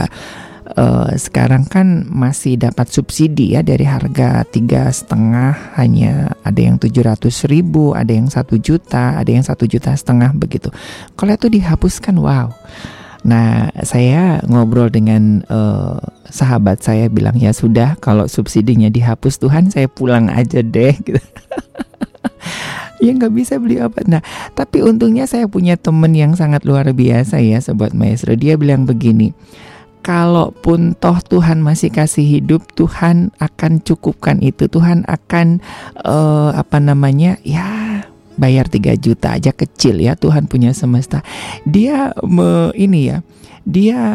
sekarang kan masih dapat subsidi ya, dari harga 3,5 hanya ada yang 700.000, ada yang 1 juta, ada yang 1,5 juta begitu. Kalau itu dihapuskan, wow, Nah, saya ngobrol dengan sahabat saya, bilang ya sudah kalau subsidinya dihapus Tuhan, saya pulang aja deh gitu. Ya nggak bisa beli apa. Nah, tapi untungnya saya punya temen yang sangat luar biasa ya Sobat Maestro. Dia bilang begini, kalaupun toh Tuhan masih kasih hidup, Tuhan akan cukupkan itu. Tuhan akan bayar 3 juta aja kecil ya, Tuhan punya semesta. Dia dia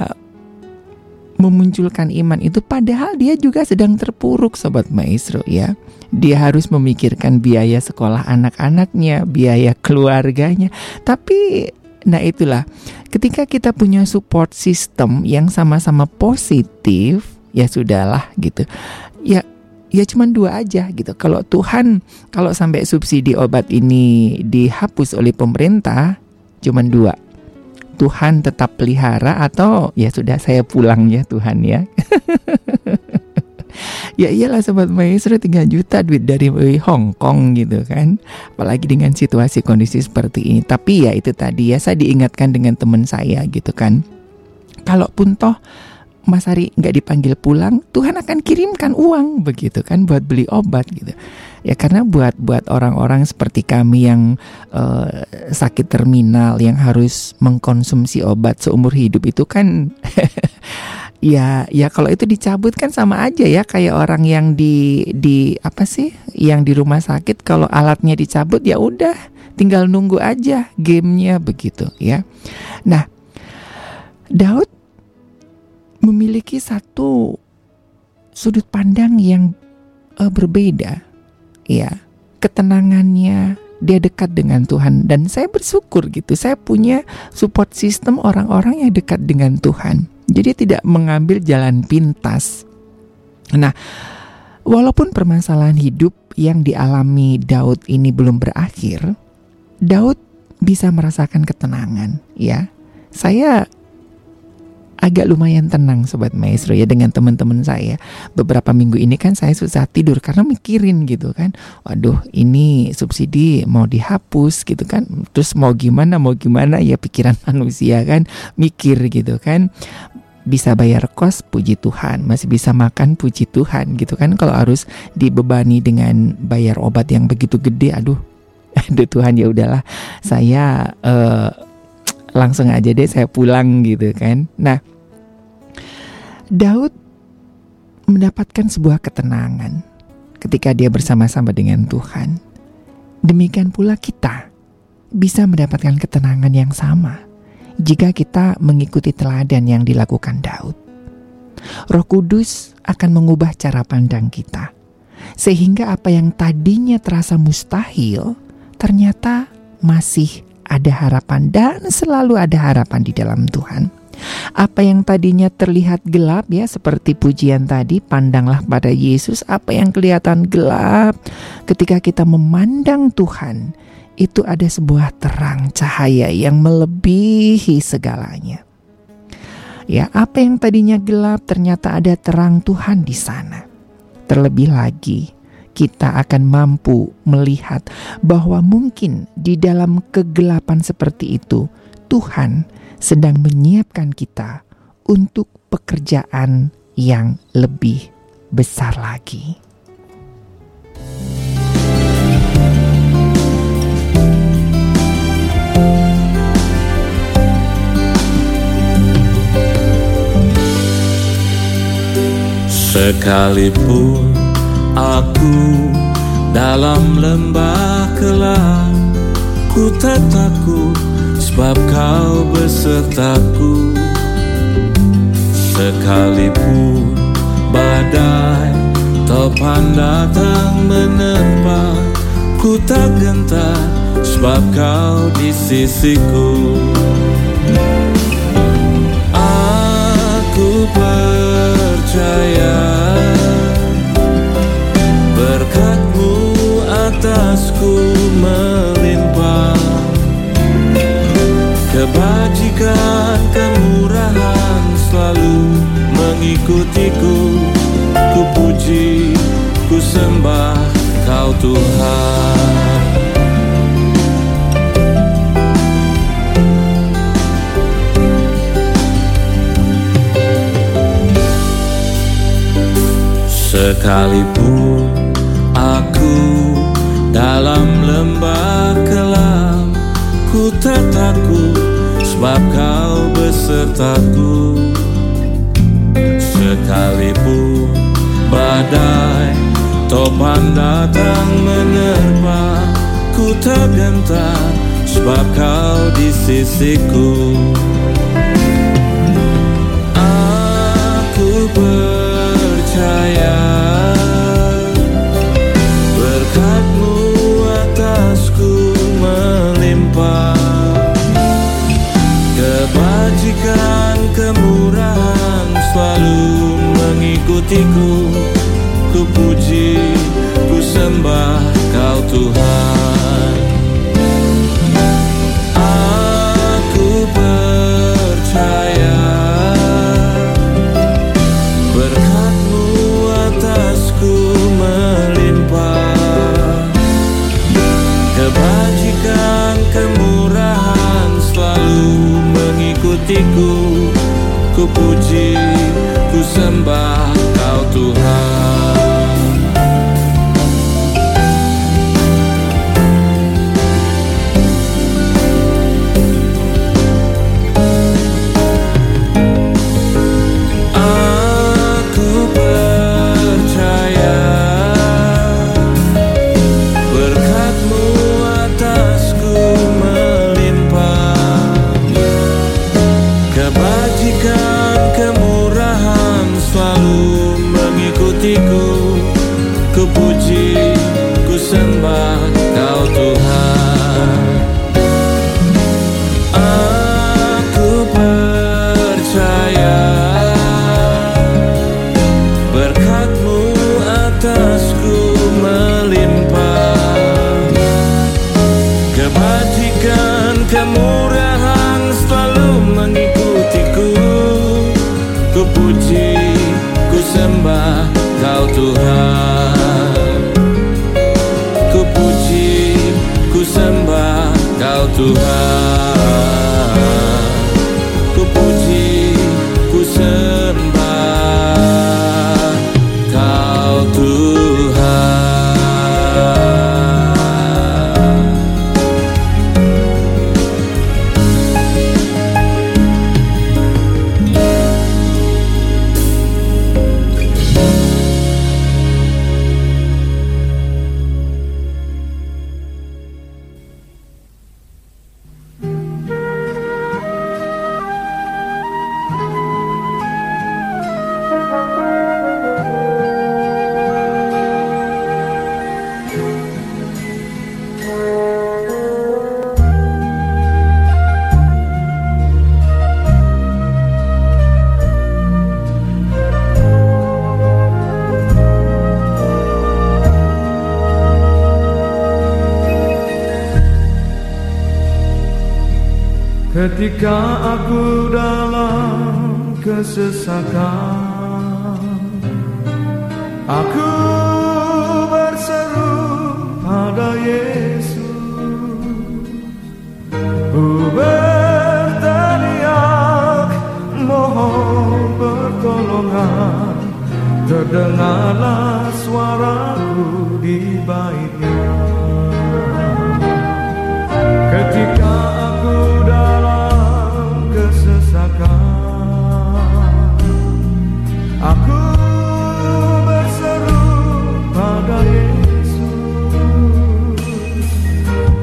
memunculkan iman itu padahal dia juga sedang terpuruk Sobat Maestro ya. Dia harus memikirkan biaya sekolah anak-anaknya, biaya keluarganya. Tapi nah itulah, ketika kita punya support system yang sama-sama positif, ya sudahlah gitu. Ya cuman 2 aja gitu. Kalau Tuhan, kalau sampai subsidi obat ini dihapus oleh pemerintah, cuman 2. Tuhan tetap pelihara atau ya sudah saya pulang ya Tuhan ya. Ya iyalah Sobat Maestro, 3 juta duit dari Hong Kong gitu kan. Apalagi dengan situasi kondisi seperti ini. Tapi ya itu tadi ya, saya diingatkan dengan teman saya gitu kan, kalaupun toh Mas Hari gak dipanggil pulang, Tuhan akan kirimkan uang begitu kan buat beli obat gitu. Ya karena buat orang-orang seperti kami yang sakit terminal, yang harus mengkonsumsi obat seumur hidup itu kan Ya kalau itu dicabut kan sama aja ya kayak orang yang yang di rumah sakit, kalau alatnya dicabut ya udah tinggal nunggu aja gamenya begitu ya. Nah, Daud memiliki satu sudut pandang yang berbeda ya. Ketenangannya, dia dekat dengan Tuhan, dan saya bersyukur gitu. Saya punya support system orang-orang yang dekat dengan Tuhan. Jadi tidak mengambil jalan pintas. Nah, walaupun permasalahan hidup yang dialami Daud ini belum berakhir, Daud bisa merasakan ketenangan ya. Saya agak lumayan tenang Sobat Maestro ya dengan teman-teman saya. Beberapa minggu ini kan saya susah tidur karena mikirin gitu kan, waduh ini subsidi mau dihapus gitu kan, terus mau gimana ya, pikiran manusia kan mikir gitu kan. Bisa bayar kos puji Tuhan, masih bisa makan puji Tuhan gitu kan. Kalau harus dibebani dengan bayar obat yang begitu gede, aduh Tuhan ya udahlah saya langsung aja deh saya pulang gitu kan. Nah, Daud mendapatkan sebuah ketenangan ketika dia bersama-sama dengan Tuhan. Demikian pula kita bisa mendapatkan ketenangan yang sama jika kita mengikuti teladan yang dilakukan Daud. Roh Kudus akan mengubah cara pandang kita, sehingga apa yang tadinya terasa mustahil ternyata masih ada harapan, dan selalu ada harapan di dalam Tuhan. Apa yang tadinya terlihat gelap ya, seperti pujian tadi, pandanglah pada Yesus. Apa yang kelihatan gelap, ketika kita memandang Tuhan, itu ada sebuah terang cahaya yang melebihi segalanya. Ya, apa yang tadinya gelap ternyata ada terang Tuhan di sana. Terlebih lagi, kita akan mampu melihat bahwa mungkin di dalam kegelapan seperti itu, Tuhan sedang menyiapkan kita untuk pekerjaan yang lebih besar lagi. Sekalipun aku dalam lembah kelam, ku tak takut sebab kau besertaku. Sekalipun badai topan datang menerpa, ku tak gentar sebab kau di sisiku. Aku percaya berkat-Mu atasku melimpah, kebajikan kemurahan selalu mengikutiku. Ku puji, ku sembah Kau Tuhan. Sekalipun aku dalam lembah kelam, ku tak takut sebab kau besertaku. Sekalipun badai topan datang menerpa, ku tak gentar sebab kau di sisiku. Aku percaya berkat-Mu atasku melimpah, kebajikan kemurahan selalu mengikutiku. Ku puji, ku sembah Kau Tuhan. Aku percaya berkat-Mu atasku melimpah, kebajikan kemurahan selalu mengikutiku. Ku puji, ku sembah Kau Tuhan. Ketika aku dalam kesesakan, aku berseru pada Yesus. Ku berteriak mohon pertolongan, terdengarlah suaraku di bait-Nya. Ketika aku aku berseru pada Yesus.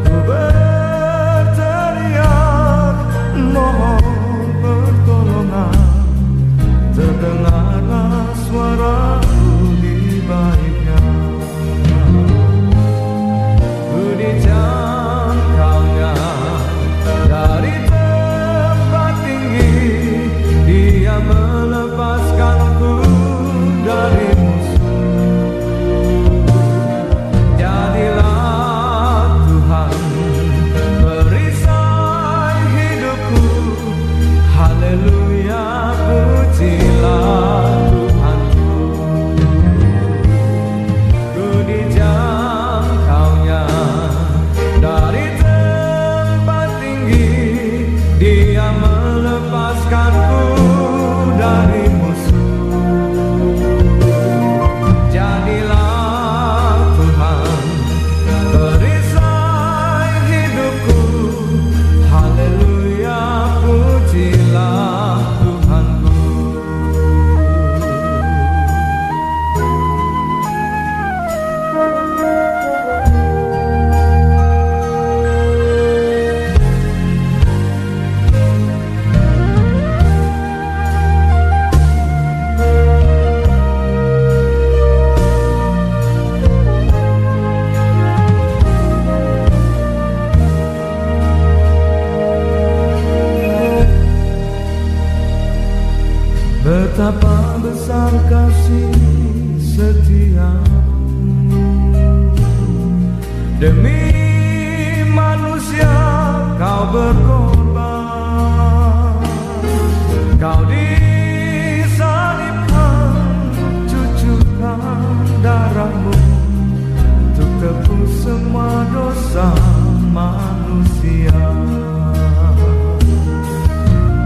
Ku berteriak mohon pertolongan, terdengarlah suaraku di bait-Nya. Betapa besar kasih setiamu demi manusia kau berkorban, kau disalibkan, cucurkan darahmu untuk tebus semua dosa manusia.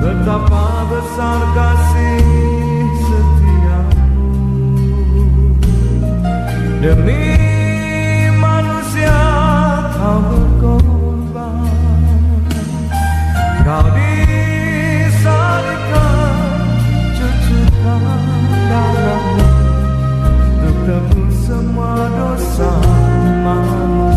Betapa besar kasih setiamu demi manusia kau berkorban, kau disalibkan, cucurkan darahmu untuk tebus semua dosa manusia.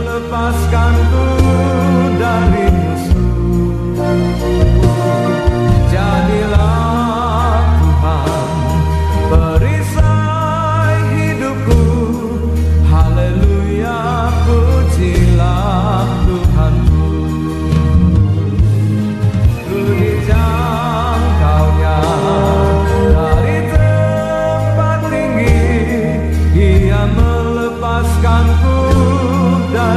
Lepaskanku dari musuh, jadilah Tuhan perisai hidupku. Haleluya, pujilah Tuhanku. Ku dijangkaunya dari tempat tinggi, Dia melepaskanku dari musuh,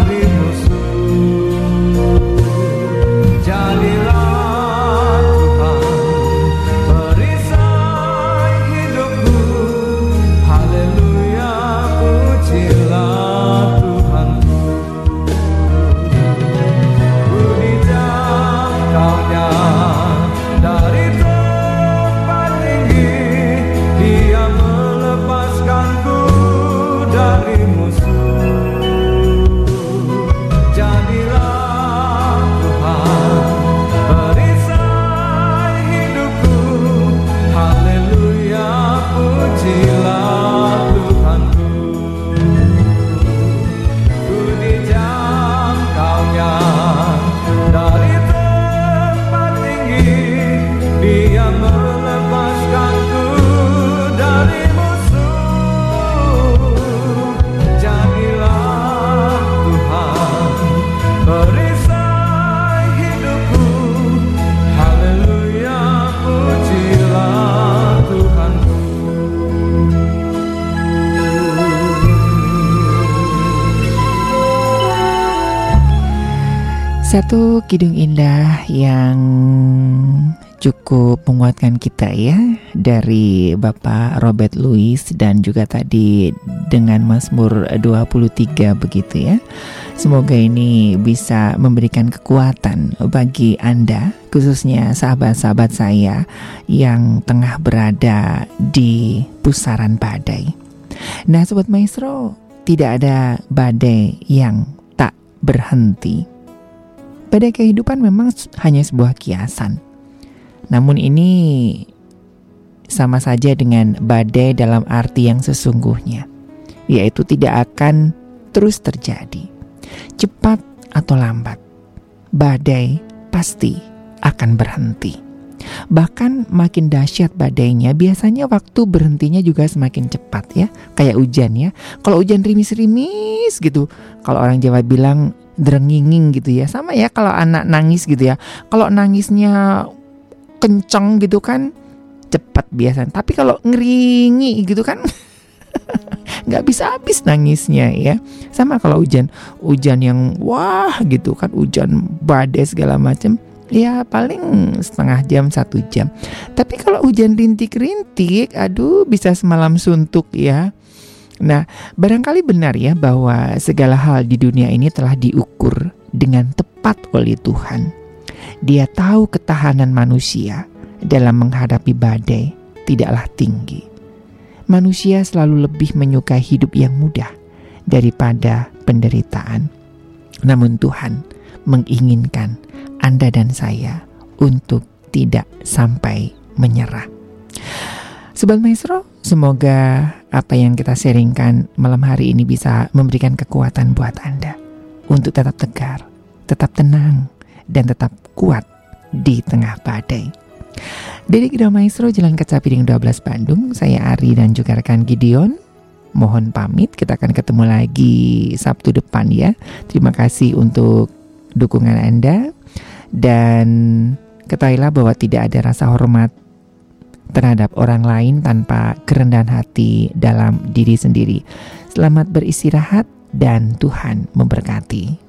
jadilah Tuhan perisai hidupku. Haleluya, pujilah Tuhanku. Ku dijangkaunya dari tempat tinggi, Dia melepaskanku dari musuh. Satu kidung indah yang cukup menguatkan kita ya, dari Bapak Robert Louis, dan juga tadi dengan Mazmur 23 begitu ya. Semoga ini bisa memberikan kekuatan bagi Anda, khususnya sahabat-sahabat saya yang tengah berada di pusaran badai. Nah Sobat Maestro, tidak ada badai yang tak berhenti. Pada kehidupan memang hanya sebuah kiasan. Namun ini sama saja dengan badai dalam arti yang sesungguhnya, yaitu tidak akan terus terjadi. Cepat atau lambat, badai pasti akan berhenti. Bahkan makin dahsyat badainya, biasanya waktu berhentinya juga semakin cepat ya. Kayak hujan ya, kalau hujan rimis-rimis gitu, kalau orang Jawa bilang drenginging gitu ya. Sama ya kalau anak nangis gitu ya, kalau nangisnya kenceng gitu kan cepat biasanya, tapi kalau ngeringi gitu kan gak bisa habis nangisnya ya. Sama kalau hujan yang wah gitu kan, hujan badai segala macam ya paling setengah jam, 1 jam. Tapi kalau hujan rintik-rintik, aduh bisa semalam suntuk ya. Nah, barangkali benar ya bahwa segala hal di dunia ini telah diukur dengan tepat oleh Tuhan. Dia tahu ketahanan manusia dalam menghadapi badai tidaklah tinggi. Manusia selalu lebih menyukai hidup yang mudah daripada penderitaan. Namun Tuhan menginginkan Anda dan saya untuk tidak sampai menyerah. Sobat Maestro, semoga apa yang kita sharingkan malam hari ini bisa memberikan kekuatan buat Anda untuk tetap tegar, tetap tenang, dan tetap kuat di tengah badai. Dari Gidau Maestro, Jalan Kecapi Ring 12 Bandung, saya Ari dan juga rekan Gideon mohon pamit. Kita akan ketemu lagi Sabtu depan ya. Terima kasih untuk dukungan Anda. Dan ketahuilah bahwa tidak ada rasa hormat terhadap orang lain tanpa kerendahan hati dalam diri sendiri. Selamat beristirahat dan Tuhan memberkati.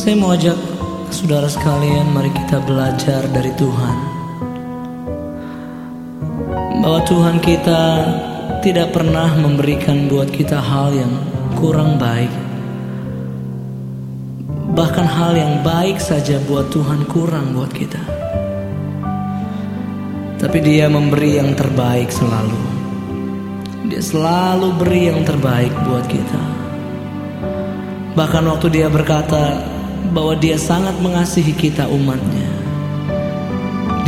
Saya mau ajak saudara sekalian, mari kita belajar dari Tuhan bahwa Tuhan kita tidak pernah memberikan buat kita hal yang kurang baik. Bahkan hal yang baik saja buat Tuhan kurang buat kita. Tapi Dia memberi yang terbaik selalu. Dia selalu beri yang terbaik buat kita. Bahkan waktu Dia berkata bahwa Dia sangat mengasihi kita umatnya,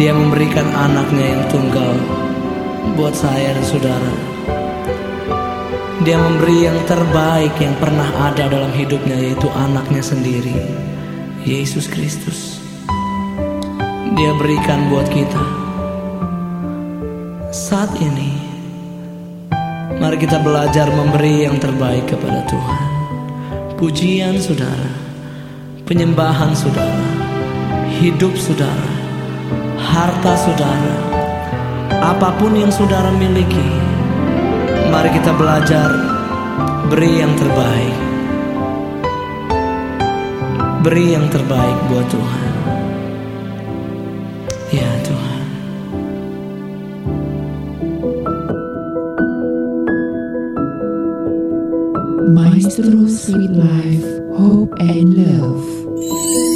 Dia memberikan anaknya yang tunggal buat saya dan saudara. Dia memberi yang terbaik yang pernah ada dalam hidupnya, yaitu anaknya sendiri, Yesus Kristus. Dia berikan buat kita. Saat ini mari kita belajar memberi yang terbaik kepada Tuhan. Pujian saudara, penyembahan saudara, hidup saudara, harta saudara, apapun yang saudara miliki, mari kita belajar beri yang terbaik. Beri yang terbaik buat Tuhan. Ya Tuhan. Maestro Sweet Life, Hope and Love.